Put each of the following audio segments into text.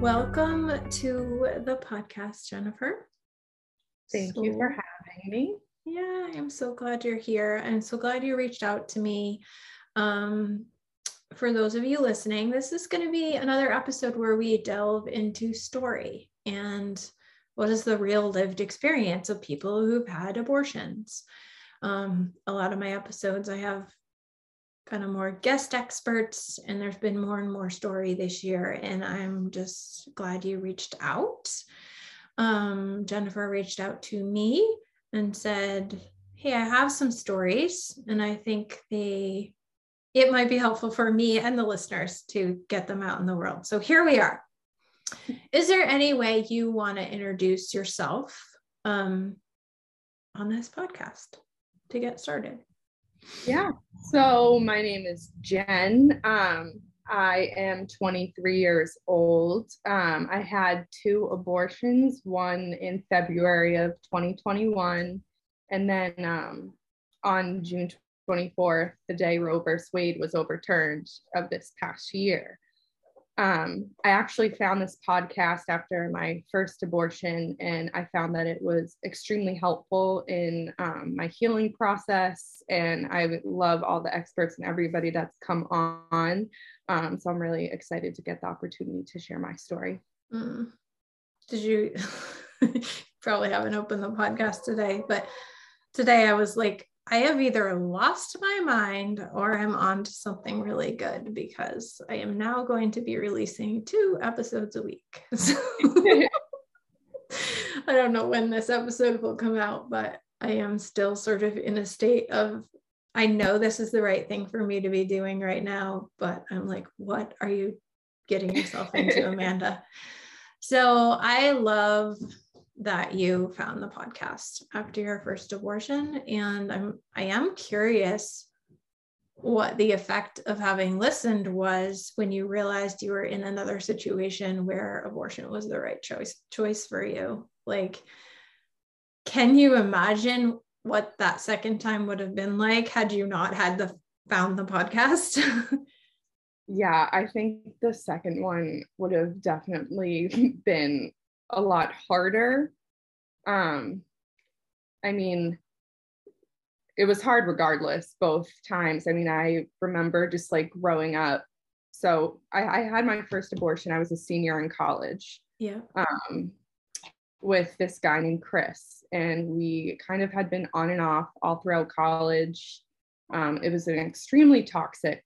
Welcome to the podcast, Jennifer. Thank you for having me. Yeah, I'm so glad you're here. I'm so glad you reached out to me. For those of you listening, this is going to be another episode where we delve into story and what is the real lived experience of people who've had abortions. A lot of my episodes, I have kind of more guest experts, and there's been more and more story this year, and I'm just glad you reached out. Jennifer reached out to me and said, hey, I have some stories, and I think it might be helpful for me and the listeners to get them out in the world. So here we are. Is there any way you want to introduce yourself on this podcast to get started? Yeah. So my name is Jen. I am 23 years old. I had two abortions, one in February of 2021, and then on June 24th, the day Roe vs. Wade was overturned of this past year. I actually found this podcast after my first abortion, and I found that it was extremely helpful in my healing process, and I love all the experts and everybody that's come on, so I'm really excited to get the opportunity to share my story. Did you probably haven't opened the podcast today, but today I was like, I have either lost my mind or I'm on to something really good, because I am now going to be releasing 2 episodes a week. So I don't know when this episode will come out, but I am still sort of in a state of, I know this is the right thing for me to be doing right now, but I'm like, what are you getting yourself into, Amanda? So I love that you found the podcast after your first abortion. And I am curious what the effect of having listened was when you realized you were in another situation where abortion was the right choice for you. Like, can you imagine what that second time would have been like had you not had found the podcast? Yeah, I think the second one would have definitely been a lot harder. I mean, it was hard regardless, both times. I mean, I remember just like growing up. So I had my first abortion. I was a senior in college. Yeah. With this guy named Chris, and we kind of had been on and off all throughout college. It was an extremely toxic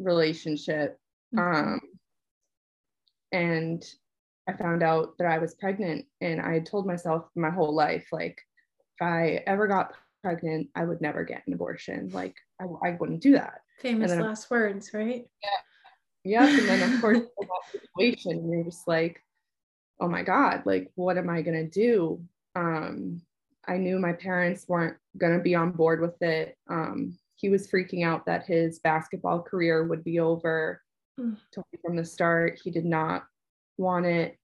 relationship. Mm-hmm. And I found out that I was pregnant, and I told myself my whole life, like, if I ever got pregnant, I would never get an abortion. Like, I wouldn't do that. Famous last words, right? Yeah. And then of course, in that situation, you're just like, oh my God, like, what am I going to do? I knew my parents weren't going to be on board with it. He was freaking out that his basketball career would be over. Told me from the start, he did not want it.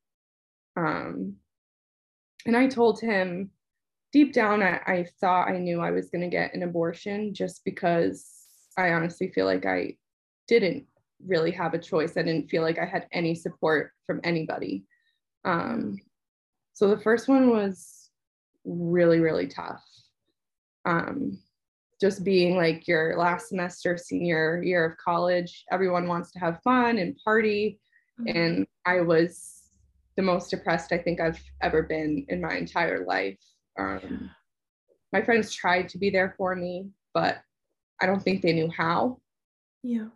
And I told him deep down, I thought I knew I was going to get an abortion, just because I honestly feel like I didn't really have a choice. I didn't feel like I had any support from anybody. So the first one was really, really tough. Just being like your last semester, senior year of college, everyone wants to have fun and party. And I was the most depressed I think I've ever been in my entire life. My friends tried to be there for me, but I don't think they knew how. Yeah.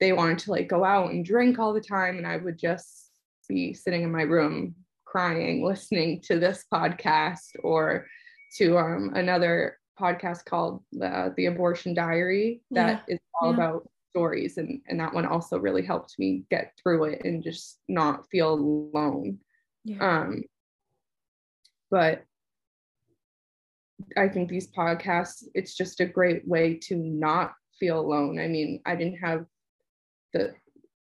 They wanted to like go out and drink all the time, and I would just be sitting in my room crying, listening to this podcast or to another podcast called The Abortion Diary that is all about stories. And that one also really helped me get through it and just not feel alone. Yeah. But I think these podcasts, it's just a great way to not feel alone. I mean, I didn't have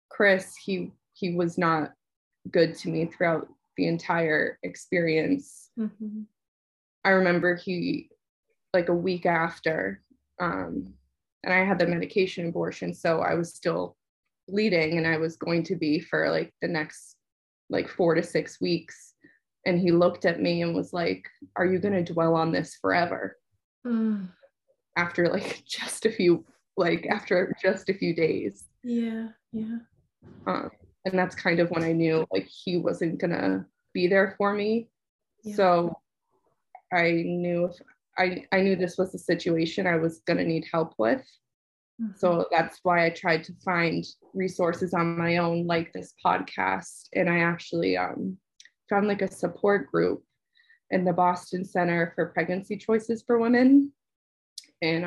Chris, he was not good to me throughout the entire experience. Mm-hmm. I remember he, like a week after, and I had the medication abortion, so I was still bleeding, and I was going to be for like the next like 4 to 6 weeks. And he looked at me and was like, "Are you going to dwell on this forever?" After like just a few, days. Yeah, yeah. And that's kind of when I knew like he wasn't gonna be there for me. Yeah. So I knew I knew this was a situation I was gonna need help with. Mm-hmm. So that's why I tried to find resources on my own, like this podcast. And I actually found like a support group in the Boston Center for Pregnancy Choices for Women. And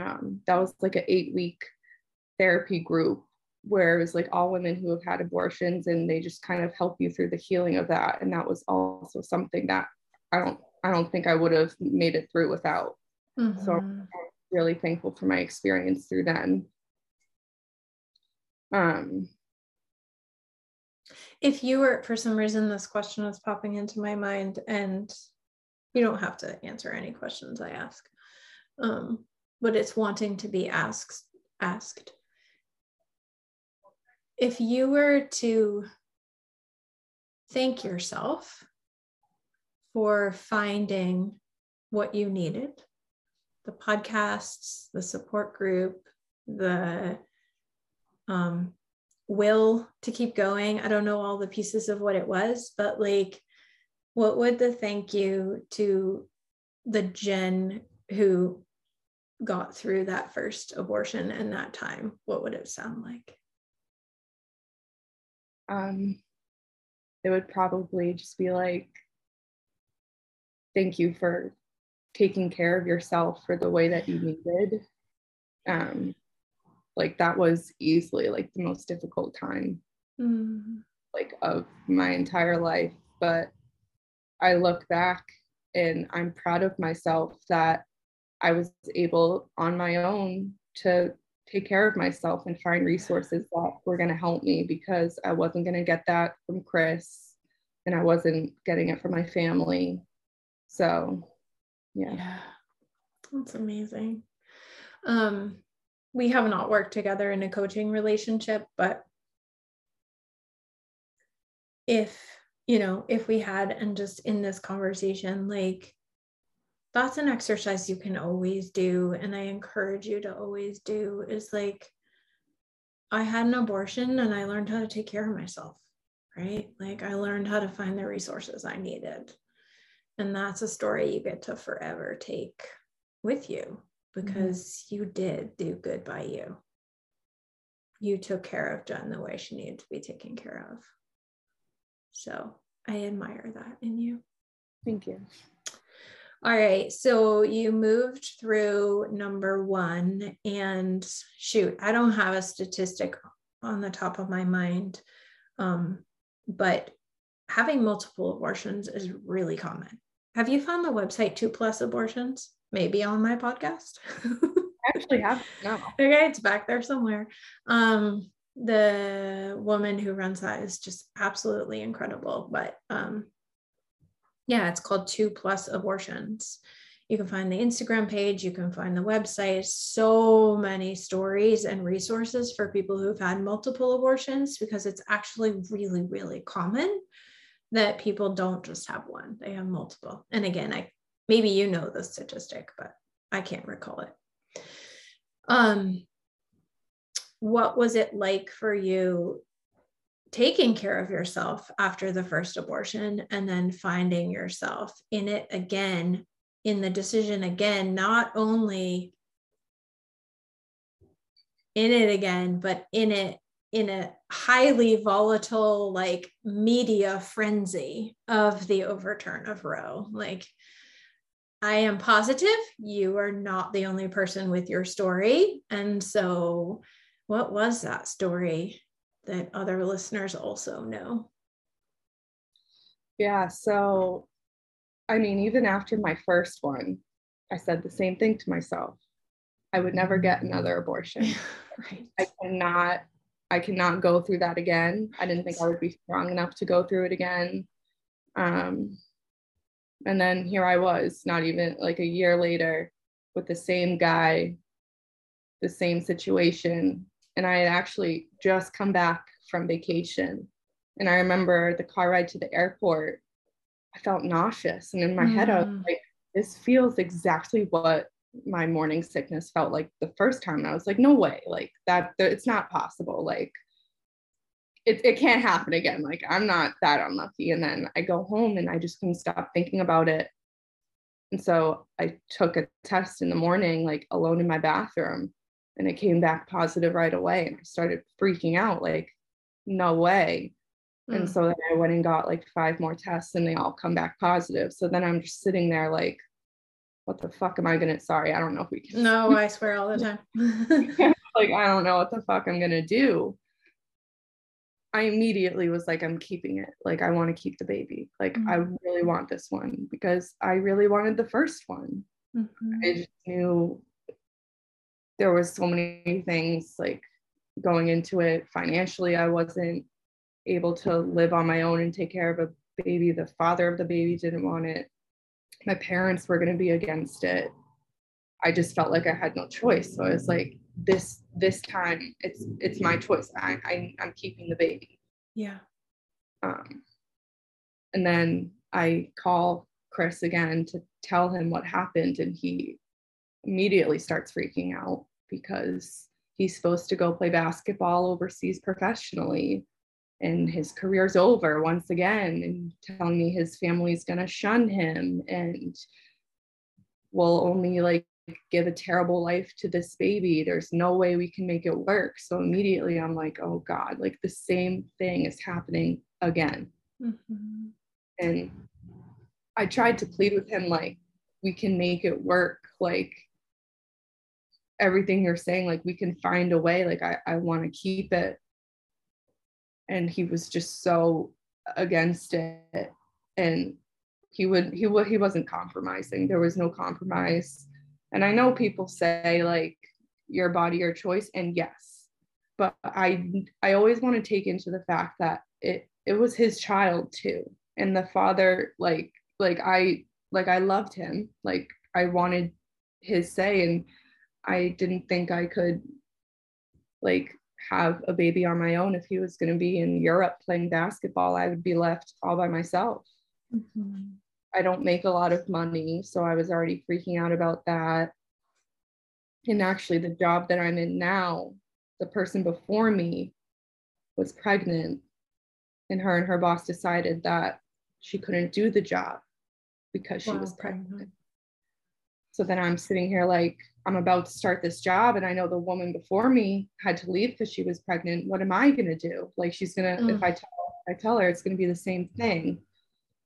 that was like an 8-week therapy group where it was like all women who have had abortions, and they just kind of help you through the healing of that. And that was also something that I don't think I would have made it through without. Mm-hmm. So I'm really thankful for my experience through then. If you were, for some reason, this question is popping into my mind, and you don't have to answer any questions I ask, but it's wanting to be asked. If you were to thank yourself for finding what you needed, the podcasts, the support group, the will to keep going, I don't know all the pieces of what it was, but like, what would the thank you to the Jen who got through that first abortion and that time, what would it sound like? It would probably just be like, thank you for taking care of yourself for the way that you needed. Like that was easily like the most difficult time like of my entire life. But I look back and I'm proud of myself that I was able on my own to take care of myself and find resources that were going to help me, because I wasn't going to get that from Chris and I wasn't getting it from my family. So yeah. That's amazing. We have not worked together in a coaching relationship, but if we had, and just in this conversation, like, that's an exercise you can always do. And I encourage you to always do, is like, I had an abortion and I learned how to take care of myself, right? Like I learned how to find the resources I needed. And that's a story you get to forever take with you, because you did do good by you. You took care of Jen the way she needed to be taken care of. So I admire that in you. Thank you. All right, so you moved through 1, and shoot, I don't have a statistic on the top of my mind, but having multiple abortions is really common. Have you found the website 2 Plus Abortions? Maybe on my podcast? I actually have. No. Okay, it's back there somewhere. The woman who runs that is just absolutely incredible, but yeah, it's called 2 Plus Abortions. You can find the Instagram page, you can find the website, so many stories and resources for people who've had multiple abortions, because it's actually really, really common that people don't just have one, they have multiple. And again, maybe you know the statistic, but I can't recall it. What was it like for you taking care of yourself after the first abortion, and then finding yourself in it again, in the decision again, not only in it again, but in it in a highly volatile, like media frenzy of the overturn of Roe? Like, I am positive you are not the only person with your story. And so What was that story that other listeners also know? Yeah, so, I mean, even after my first one, I said the same thing to myself. I would never get another abortion. Right. I cannot go through that again. I didn't think I would be strong enough to go through it again. And then here I was, not even like a year later, with the same guy, the same situation. And I had actually just come back from vacation. And I remember the car ride to the airport, I felt nauseous. And in my head, I was like, this feels exactly what my morning sickness felt like the first time. And I was like, no way, like that, it's not possible. Like it can't happen again. Like I'm not that unlucky. And then I go home and I just couldn't stop thinking about it. And so I took a test in the morning, like alone in my bathroom, and it came back positive right away. And I started freaking out, like, no way. Mm. And so then I went and got like 5 more tests and they all come back positive. So then I'm just sitting there like, what the fuck am I going to, sorry, I don't know if we can. No, I swear all the time. Like, I don't know what the fuck I'm going to do. I immediately was like, I'm keeping it. Like, I want to keep the baby. Like, mm-hmm. I really want this one because I really wanted the first one. Mm-hmm. I just knew there was so many things like going into it. Financially, I wasn't able to live on my own and take care of a baby. The father of the baby didn't want it. My parents were going to be against it. I just felt like I had no choice. So I was like, this time it's my choice. I'm keeping the baby. Yeah. And then I call Chris again to tell him what happened. And he immediately starts freaking out because he's supposed to go play basketball overseas professionally. And his career's over once again, and telling me his family's gonna shun him and will only like give a terrible life to this baby. There's no way we can make it work. So immediately I'm like, oh God, like the same thing is happening again. Mm-hmm. And I tried to plead with him, like, we can make it work. Like everything you're saying, like we can find a way. Like I wanna keep it. And he was just so against it, and he wasn't compromising. There was no compromise. And I know people say like your body, your choice, and yes, but I always want to take into the fact that it was his child too. And the father, I loved him. Like I wanted his say, and I didn't think I could have a baby on my own. If he was going to be in Europe playing basketball, I would be left all by myself. Mm-hmm. I don't make a lot of money, so I was already freaking out about that. And actually the job that I'm in now, the person before me was pregnant, and her boss decided that she couldn't do the job because she was pregnant. So then I'm sitting here like, I'm about to start this job, and I know the woman before me had to leave because she was pregnant. What am I going to do? Like she's going to, if I tell her, it's going to be the same thing.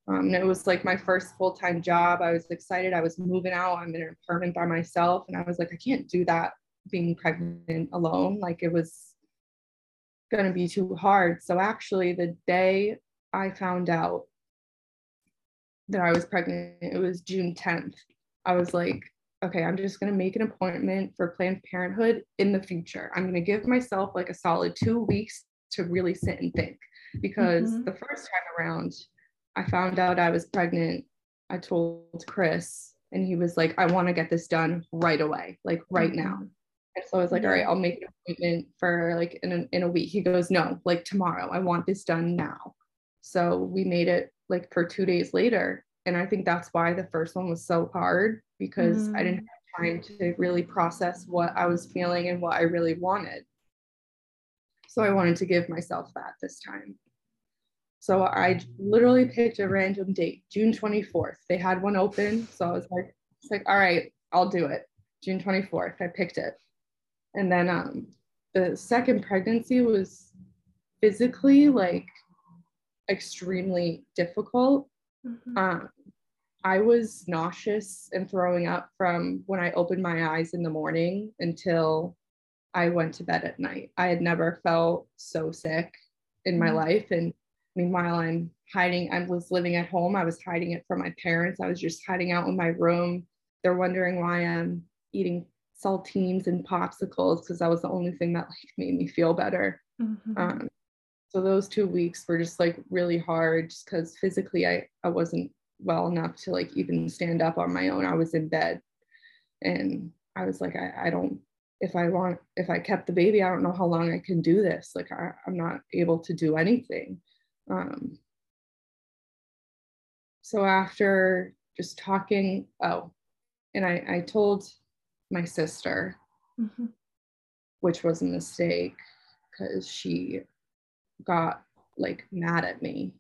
And it was like my first full-time job. I was excited. I was moving out. I'm in an apartment by myself. And I was like, I can't do that being pregnant alone. Like it was going to be too hard. So actually the day I found out that I was pregnant, it was June 10th. I was like, okay, I'm just going to make an appointment for Planned Parenthood in the future. I'm going to give myself like a solid 2 weeks to really sit and think, because the first time around I found out I was pregnant. I told Chris and he was like, I want to get this done right away, like right now. And so I was like, all right, I'll make an appointment for like in a week. He goes, no, like tomorrow. I want this done now. So we made it like for 2 days later. And I think that's why the first one was so hard, because I didn't have time to really process what I was feeling and what I really wanted. So I wanted to give myself that this time. So I literally picked a random date, June 24th. They had one open. So I was like, all right, I'll do it. June 24th, I picked it. And then the second pregnancy was physically like extremely difficult. Mm-hmm. I was nauseous and throwing up from when I opened my eyes in the morning until I went to bed at night. I had never felt so sick in my life. And meanwhile, I was living at home. I was hiding it from my parents. I was just hiding out in my room. They're wondering why I'm eating saltines and popsicles, because that was the only thing that like made me feel better. Mm-hmm. So those 2 weeks were just like really hard, just because physically I wasn't well enough to like even stand up on my own. I was in bed and I was like, if I kept the baby, I don't know how long I can do this. Like I'm not able to do anything. So after just talking, and I told my sister, mm-hmm. which was a mistake because she got like mad at me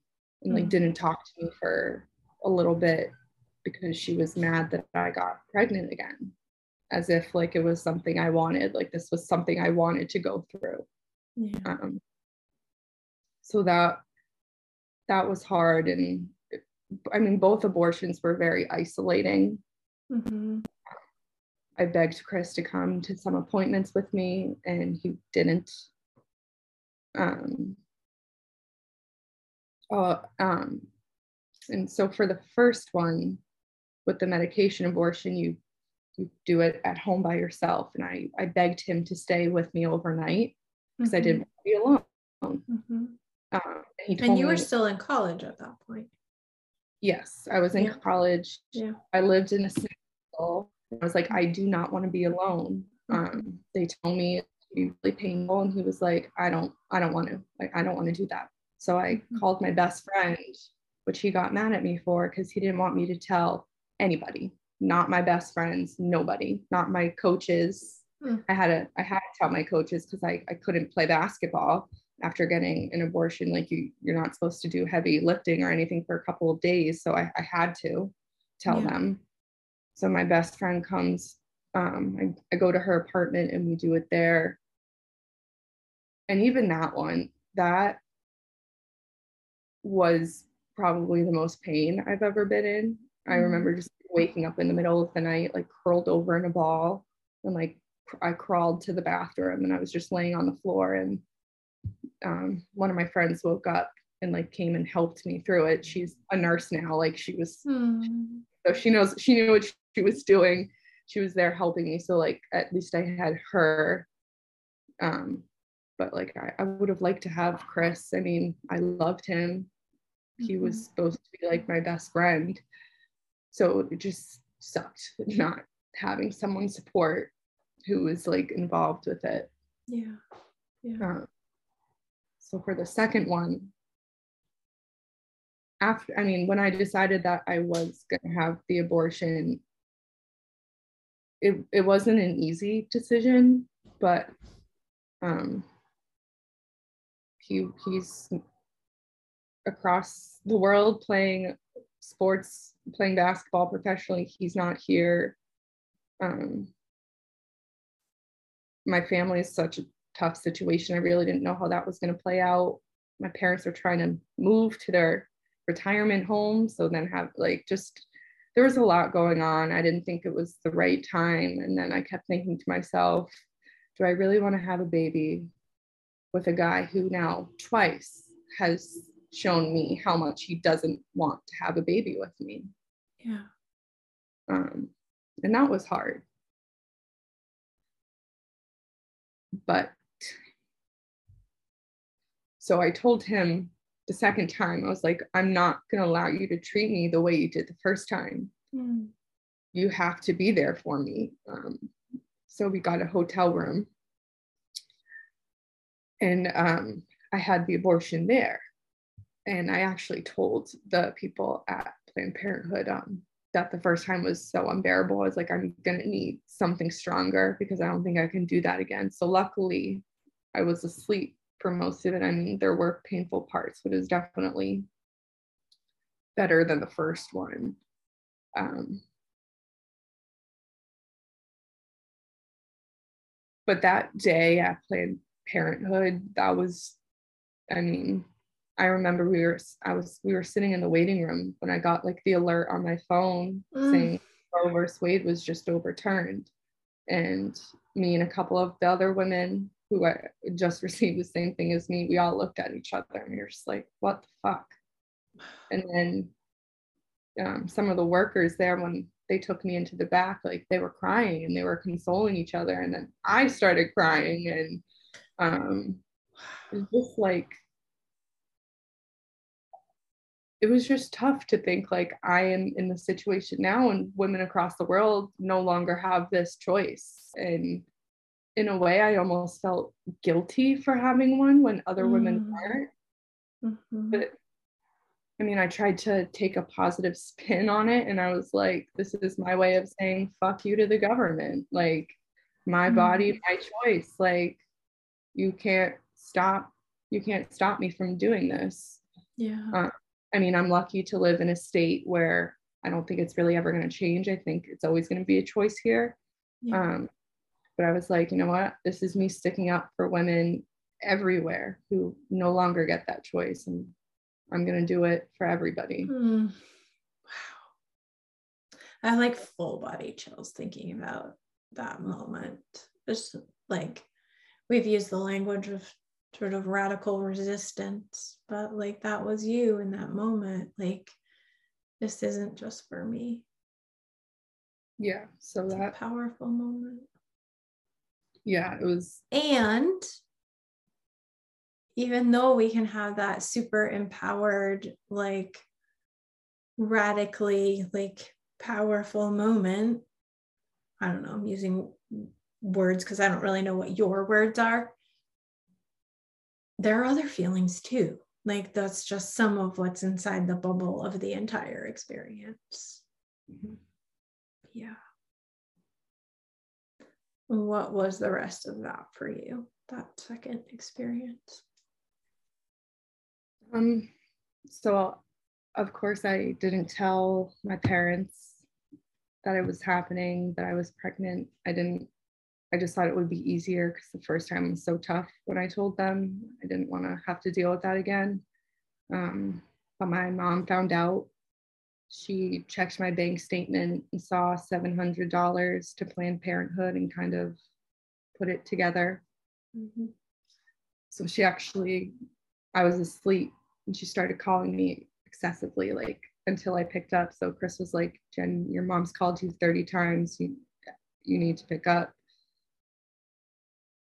and like mm-hmm. didn't talk to me for a little bit because she was mad that I got pregnant again, as if like it was something I wanted, like this was something I wanted to go through. Yeah. So that was hard. And I mean, both abortions were very isolating. Mm-hmm. I begged Chris to come to some appointments with me and he didn't. And so for the first one, with the medication abortion, you do it at home by yourself. And I begged him to stay with me overnight because mm-hmm. I didn't want to be alone. Mm-hmm. And you were still in college at that point? Yes, I was in college. Yeah. I lived in a single. I was like, I do not want to be alone. They told me it would be really painful. And he was like, I don't want to. Like, I don't want to do that. So I mm-hmm. called my best friend, which he got mad at me for because he didn't want me to tell anybody, not my best friends, nobody, not my coaches. Mm. I had to tell my coaches because I couldn't play basketball after getting an abortion. Like you're not supposed to do heavy lifting or anything for a couple of days. So I had to tell them. So my best friend comes, I go to her apartment and we do it there. And even that one, that was probably the most pain I've ever been in. I remember just waking up in the middle of the night, like curled over in a ball, and like I crawled to the bathroom and I was just laying on the floor, and one of my friends woke up and like came and helped me through it. She's a nurse now, like so she knew what she was doing. She was there helping me, so like at least I had her. But like I would have liked to have Chris. I mean, I loved him. He was supposed to be like my best friend. So it just sucked not having someone support who was like involved with it. Yeah. Yeah. So for the second one, when I decided that I was going to have the abortion, it wasn't an easy decision, but he's across the world playing sports, playing basketball professionally. He's not here. My family is such a tough situation. I really didn't know how that was going to play out. My parents are trying to move to their retirement home, so then there was a lot going on. I didn't think it was the right time. And then I kept thinking to myself, do I really want to have a baby with a guy who now twice has shown me how much he doesn't want to have a baby with me? Yeah. And that was hard. But so I told him the second time, I was like, I'm not going to allow you to treat me the way you did the first time. Mm. You have to be there for me. So we got a hotel room, and I had the abortion there. And I actually told the people at Planned Parenthood that the first time was so unbearable. I was like, I'm going to need something stronger because I don't think I can do that again. So luckily, I was asleep for most of it. I mean, there were painful parts, but it was definitely better than the first one. But that day at Planned Parenthood, I remember we were sitting in the waiting room when I got like the alert on my phone saying Roe vs. Wade was just overturned. and me and a couple of the other women who just received the same thing as me, we all looked at each other and we were just like, what the fuck? And then some of the workers there, when they took me into the back, like they were crying and they were consoling each other. And then I started crying, and it was just like, it was just tough to think like I am in the situation now, and women across the world no longer have this choice. And in a way, I almost felt guilty for having one when other women weren't. Mm-hmm. But I mean, I tried to take a positive spin on it, and I was like, this is my way of saying fuck you to the government. Like, my body, my choice. Like, you can't stop me from doing this. Yeah. I mean, I'm lucky to live in a state where I don't think it's really ever going to change. I think it's always going to be a choice here. Yeah. But I was like, you know what? This is me sticking up for women everywhere who no longer get that choice. And I'm going to do it for everybody. Wow. I have like full body chills thinking about that moment. It's like, we've used the language of sort of radical resistance, but like that was you in that moment. Like, this isn't just for me. Yeah. So it's that powerful moment. Yeah, it was. And even though we can have that super empowered, like radically, like powerful moment, I don't know, I'm using words because I don't really know what your words are, there are other feelings too. Like, that's just some of what's inside the bubble of the entire experience. Mm-hmm. Yeah. What was the rest of that for you, that second experience? So of course I didn't tell my parents that it was happening, that I was pregnant. I just thought it would be easier because the first time was so tough when I told them. I didn't want to have to deal with that again. But my mom found out. She checked my bank statement and saw $700 to Planned Parenthood and kind of put it together. Mm-hmm. So she actually, I was asleep and she started calling me excessively, like until I picked up. So Chris was like, Jen, your mom's called you 30 times. You need to pick up.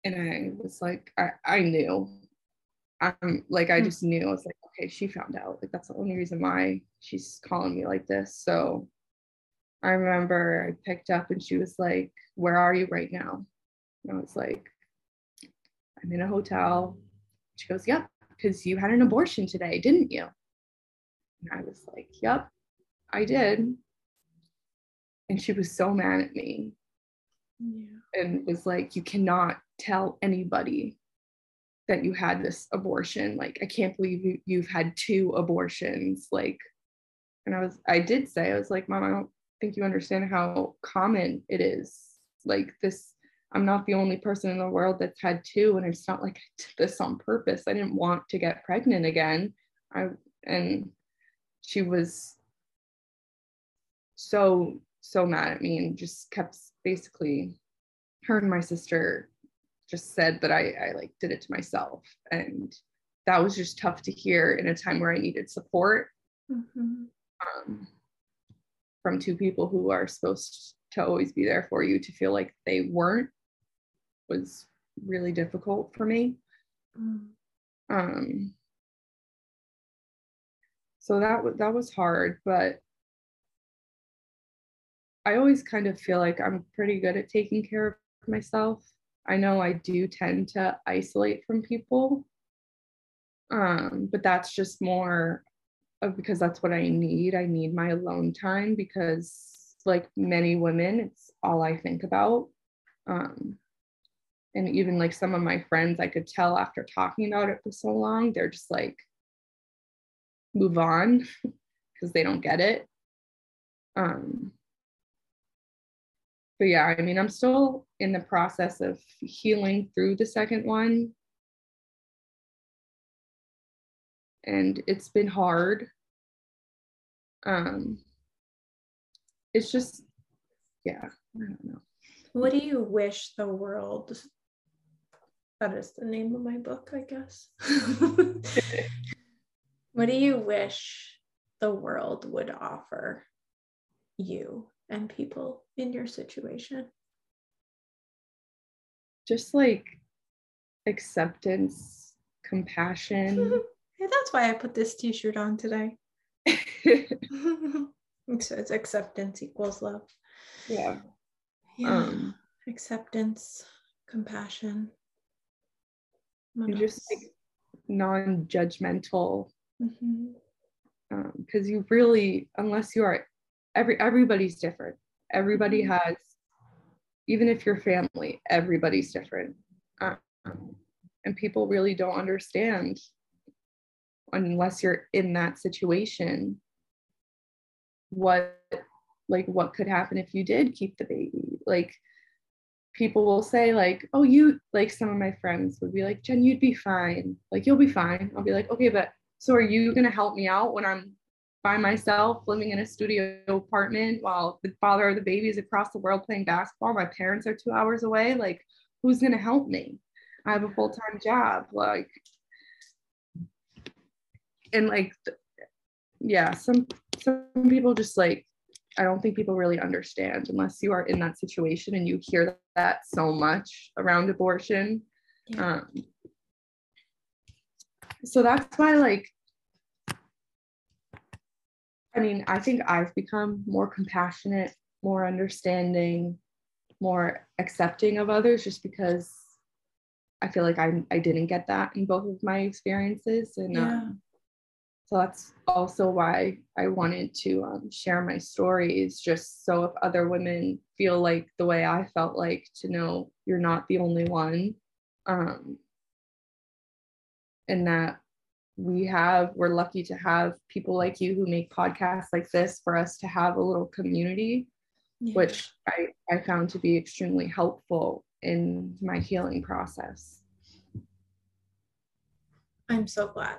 And I was like, I knew. Like, I just knew. I was like, okay, she found out. Like, that's the only reason why she's calling me like this. So I remember I picked up and she was like, where are you right now? And I was like, I'm in a hotel. She goes, yep, because you had an abortion today, didn't you? And I was like, yep, I did. And she was so mad at me. Yeah. And was like, you cannot tell anybody that you had this abortion. Like, I can't believe you've had 2 abortions. Like, and I did say, Mom, I don't think you understand how common it is. Like, this, I'm not the only person in the world that's had 2. And it's not like I did this on purpose. I didn't want to get pregnant again. And she was so mad at me and just kept basically, her and my sister just said that I like did it to myself. And that was just tough to hear in a time where I needed support from 2 people who are supposed to always be there for you, to feel like they weren't, was really difficult for me. So that was hard, but I always kind of feel like I'm pretty good at taking care of myself. I know I do tend to isolate from people, but that's just more of because that's what I need. I need my alone time because, like many women, it's all I think about. And even like some of my friends, I could tell after talking about it for so long, they're just like, move on, because they don't get it. But yeah, I mean, I'm still in the process of healing through the second one. And it's been hard. It's just, yeah, I don't know. What do you wish the world, that is the name of my book, I guess. What do you wish the world would offer you and people in your situation? Just like acceptance, compassion. That's why I put this t-shirt on today. So it's acceptance equals love. Yeah. Acceptance, compassion. And just like non-judgmental. Mm-hmm. Because you really, unless you are, everybody's different. Everybody mm-hmm. has, even if you're family, everybody's different. And people really don't understand unless you're in that situation, what could happen if you did keep the baby. Like, people will say like, oh, you, like some of my friends would be like, Jen, you'd be fine. Like, you'll be fine. I'll be like, okay, but so are you going to help me out when I'm by myself living in a studio apartment while the father of the baby is across the world playing basketball? My parents are 2 hours away. Like, who's going to help me? I have a full-time job. Like, and like, yeah, some people just like, I don't think people really understand unless you are in that situation, and you hear that so much around abortion. Yeah. So that's why, like, I mean, I think I've become more compassionate, more understanding, more accepting of others, just because I feel like I didn't get that in both of my experiences. And yeah. So that's also why I wanted to share my stories, just so if other women feel like the way I felt like, to know you're not the only one, and that we're lucky to have people like you who make podcasts like this for us to have a little community, yeah. Which I found to be extremely helpful in my healing process. I'm so glad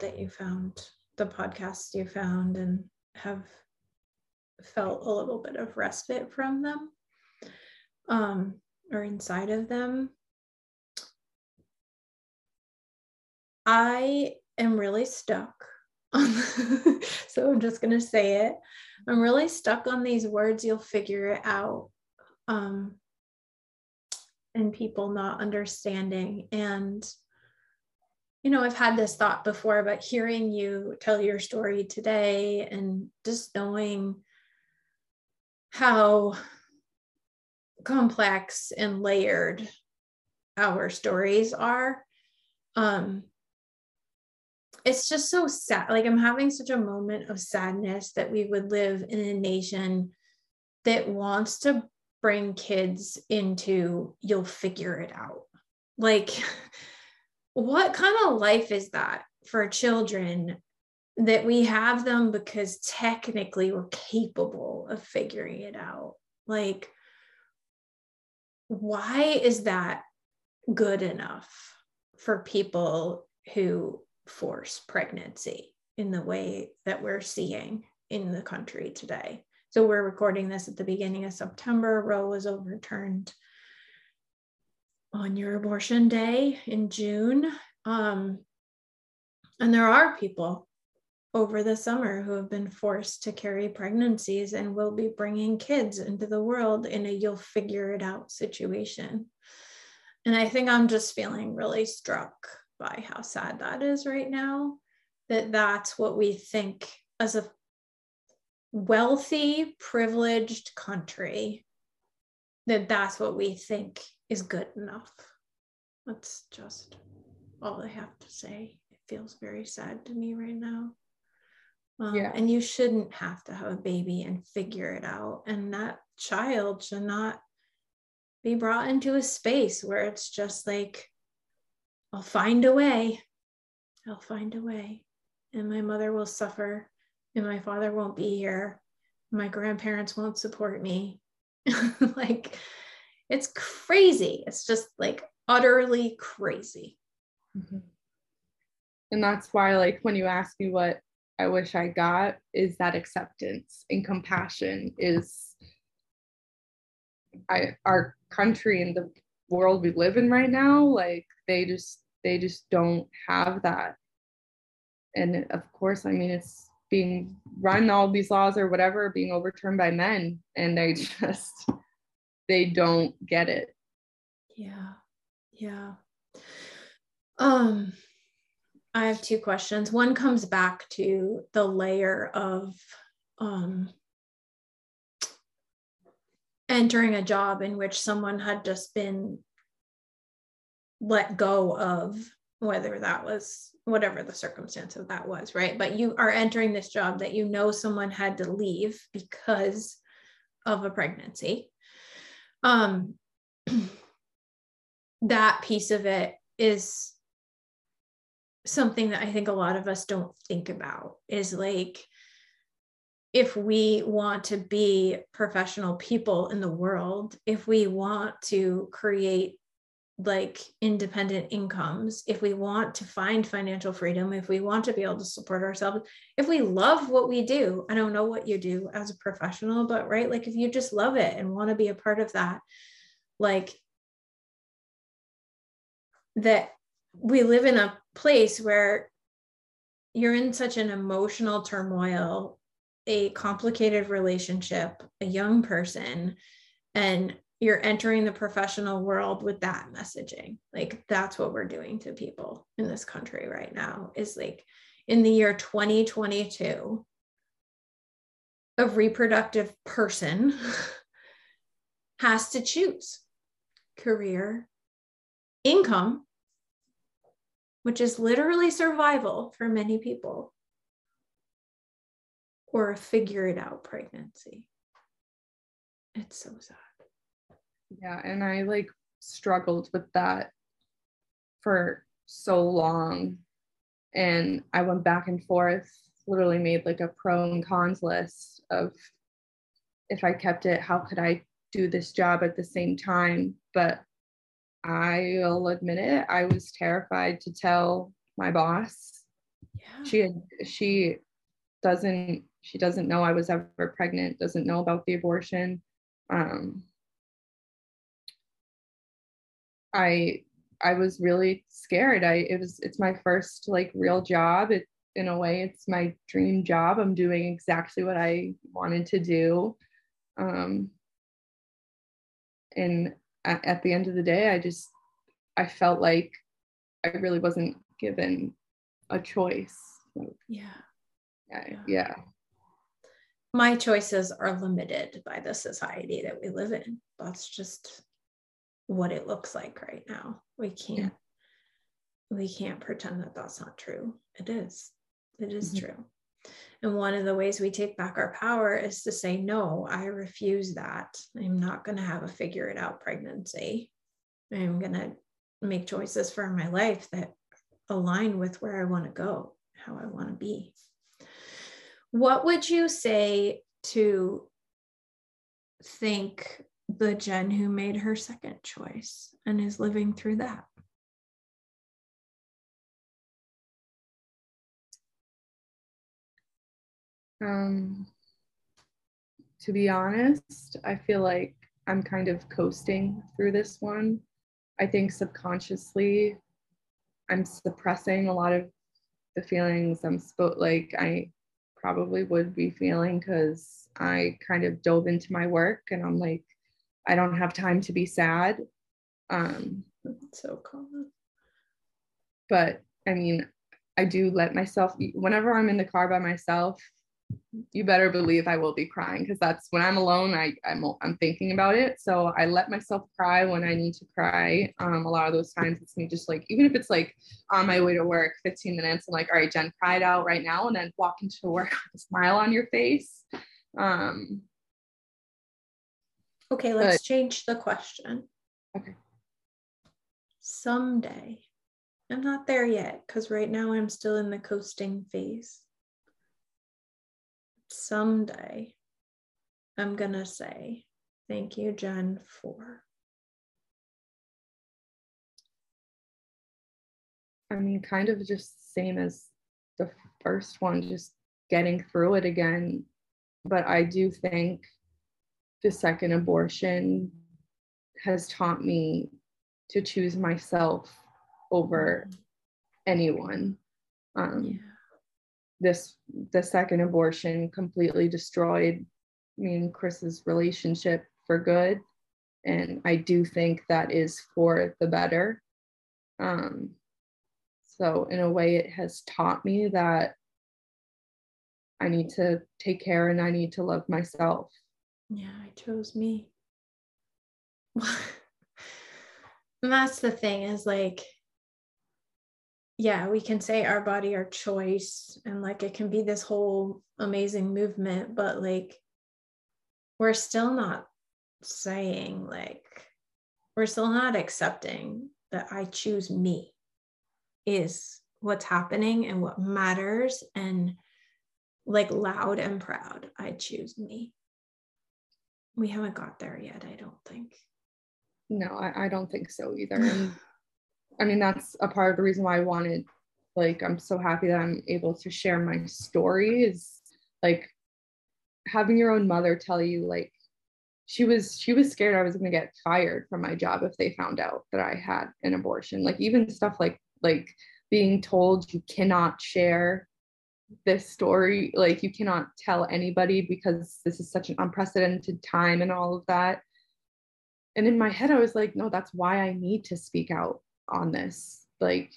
that you found the podcast you found and have felt a little bit of respite from them, or inside of them. I am really stuck on, so I'm just going to say it. I'm really stuck on these words, you'll figure it out, and people not understanding. And you know, I've had this thought before, but hearing you tell your story today and just knowing how complex and layered our stories are, it's just so sad. Like, I'm having such a moment of sadness that we would live in a nation that wants to bring kids into you'll figure it out. Like, what kind of life is that for children, that we have them because technically we're capable of figuring it out? Like, why is that good enough for people who force pregnancy in the way that we're seeing in the country today? So we're recording this at the beginning of September. Roe was overturned on your abortion day in June. And there are people over the summer who have been forced to carry pregnancies and will be bringing kids into the world in a you'll figure it out situation. And I think I'm just feeling really struck by how sad that is right now, that that's what we think as a wealthy, privileged country, that that's what we think is good enough. That's just all I have to say. It feels very sad to me right now. Yeah. And you shouldn't have to have a baby and figure it out. And that child should not be brought into a space where it's just like, I'll find a way. I'll find a way. And my mother will suffer. And my father won't be here. My grandparents won't support me. Like, it's crazy. It's just like utterly crazy. Mm-hmm. And that's why, like, when you ask me what I wish I got, is that acceptance and compassion is our country and the world we live in right now, like they just don't have that. And of course, I mean, it's being run, all these laws or whatever, being overturned by men, and they don't get it. Yeah. I have two questions. One comes back to the layer of entering a job in which someone had just been let go of, whether that was whatever the circumstance of that was, right? But you are entering this job that you know someone had to leave because of a pregnancy. That piece of it is something that I think a lot of us don't think about, is like, if we want to be professional people in the world, if we want to create like independent incomes, if we want to find financial freedom, if we want to be able to support ourselves, if we love what we do, I don't know what you do as a professional, but right, like if you just love it and want to be a part of that, like that we live in a place where you're in such an emotional turmoil, a complicated relationship, a young person, and you're entering the professional world with that messaging. Like that's what we're doing to people in this country right now, is like in the year 2022, a reproductive person has to choose career, income, which is literally survival for many people, or a figure it out pregnancy. It's so sad. Yeah, and I like struggled with that for so long. And I went back and forth, literally made like a pro and cons list of, if I kept it, how could I do this job at the same time? But I'll admit it, I was terrified to tell my boss. Yeah. She doesn't know I was ever pregnant, doesn't know about the abortion. I was really scared. It's my first like real job. It, in a way, it's my dream job. I'm doing exactly what I wanted to do. And at the end of the day, I felt like I really wasn't given a choice. Yeah. My choices are limited by the society that we live in. That's just what it looks like right now. We can't pretend that that's not true. It is mm-hmm. true. And one of the ways we take back our power is to say, no, I refuse that. I'm not going to have a figure it out pregnancy. I'm going to make choices for my life that align with where I want to go, how I want to be. What would you say to think the Jen who made her second choice and is living through that? To be honest, I feel like I'm kind of coasting through this one. I think subconsciously I'm suppressing a lot of the feelings I probably would be feeling, because I kind of dove into my work and I'm like, I don't have time to be sad. So common. But I mean, I do let myself, whenever I'm in the car by myself, you better believe I will be crying, because that's when I'm alone, I'm thinking about it. So I let myself cry when I need to cry. A lot of those times it's me just like, even if it's like on my way to work, 15 minutes, I'm like, all right, Jen, cry it out right now, and then walk into work with a smile on your face. Okay, let's change the question. Okay. Someday. I'm not there yet, because right now I'm still in the coasting phase. Someday I'm going to say, thank you, Jen, for. I mean, kind of just same as the first one, just getting through it again. But I do think the second abortion has taught me to choose myself over anyone. The second abortion completely destroyed me and Chris's relationship for good. And I do think that is for the better. So in a way, it has taught me that I need to take care and I need to love myself. Yeah, I chose me. And that's the thing is, like, yeah, we can say our body, our choice, and like it can be this whole amazing movement, but like we're still not saying, like, we're still not accepting that I choose me is what's happening and what matters. And like loud and proud, I choose me. We haven't got there yet, I don't think. No, I don't think so either. And I mean, that's a part of the reason why I wanted, like, I'm so happy that I'm able to share my story, is like having your own mother tell you, like, she was scared I was going to get fired from my job if they found out that I had an abortion. Like, even stuff like being told you cannot share this story, like you cannot tell anybody because this is such an unprecedented time and all of that. And in my head, I was like, no, that's why I need to speak out on this. Like,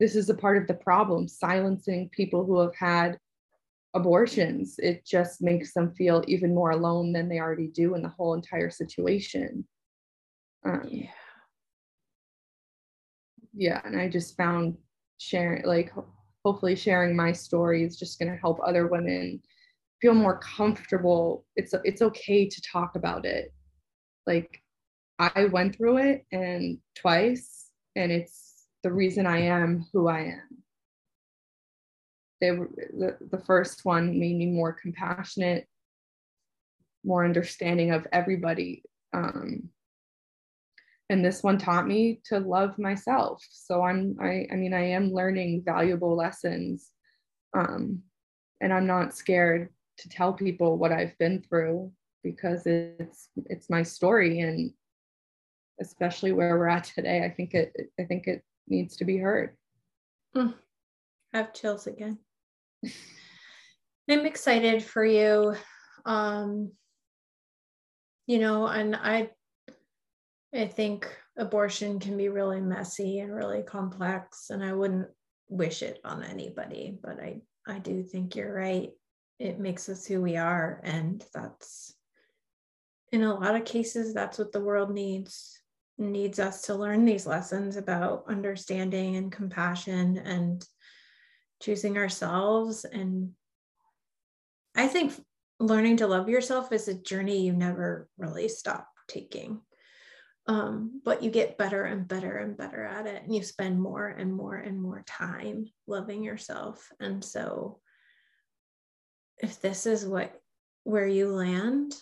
this is a part of the problem, silencing people who have had abortions. It just makes them feel even more alone than they already do in the whole entire situation. Yeah, and I just found sharing, like, hopefully sharing my story is just going to help other women feel more comfortable. It's okay to talk about it. Like, I went through it and twice, and it's the reason I am who I am. The first one made me more compassionate, more understanding of everybody. And this one taught me to love myself. So I am learning valuable lessons. And I'm not scared to tell people what I've been through, because it's my story, and especially where we're at today, I think it needs to be heard. I have chills again. I'm excited for you. And I think abortion can be really messy and really complex, and I wouldn't wish it on anybody, but I do think you're right. It makes us who we are, and that's, in a lot of cases, that's what the world needs us to learn these lessons about understanding and compassion and choosing ourselves. And I think learning to love yourself is a journey you never really stop taking. But you get better and better and better at it, and you spend more and more and more time loving yourself. And so if this is where you land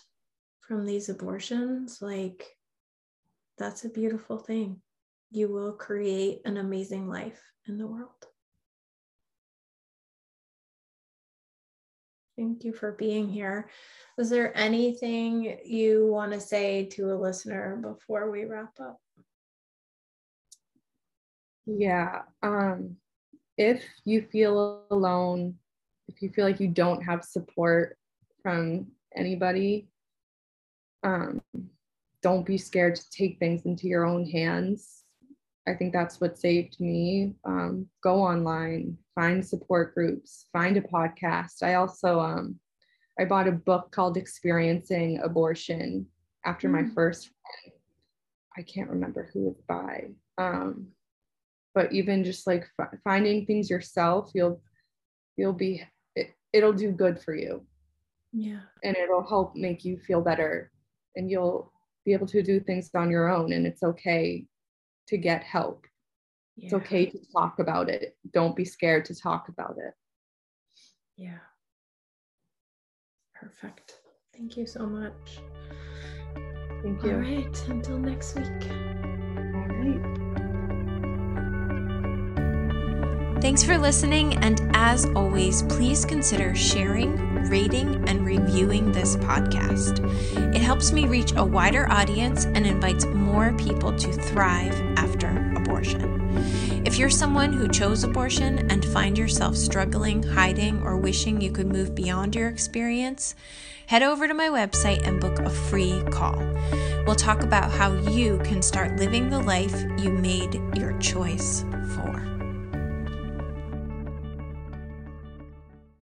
from these abortions, like, that's a beautiful thing. You will create an amazing life in the world. Thank you for being here. Is there anything you want to say to a listener before we wrap up? Yeah. If you feel alone, if you feel like you don't have support from anybody, don't be scared to take things into your own hands. I think that's what saved me. Go online, find support groups, find a podcast. I also, I bought a book called Experiencing Abortion after my first one. I can't remember who it's by. But even just like finding things yourself, you'll be, it'll do good for you. Yeah. And it'll help make you feel better, and you'll be able to do things on your own, and it's okay to get help. Yeah. It's okay to talk about it. Don't be scared to talk about it. Yeah. Perfect. Thank you so much. Thank you. All right. Until next week. All right. Thanks for listening, and as always, please consider sharing, rating, and reviewing this podcast. It helps me reach a wider audience and invites more people to thrive after abortion. If you're someone who chose abortion and find yourself struggling, hiding, or wishing you could move beyond your experience, head over to my website and book a free call. We'll talk about how you can start living the life you made your choice for.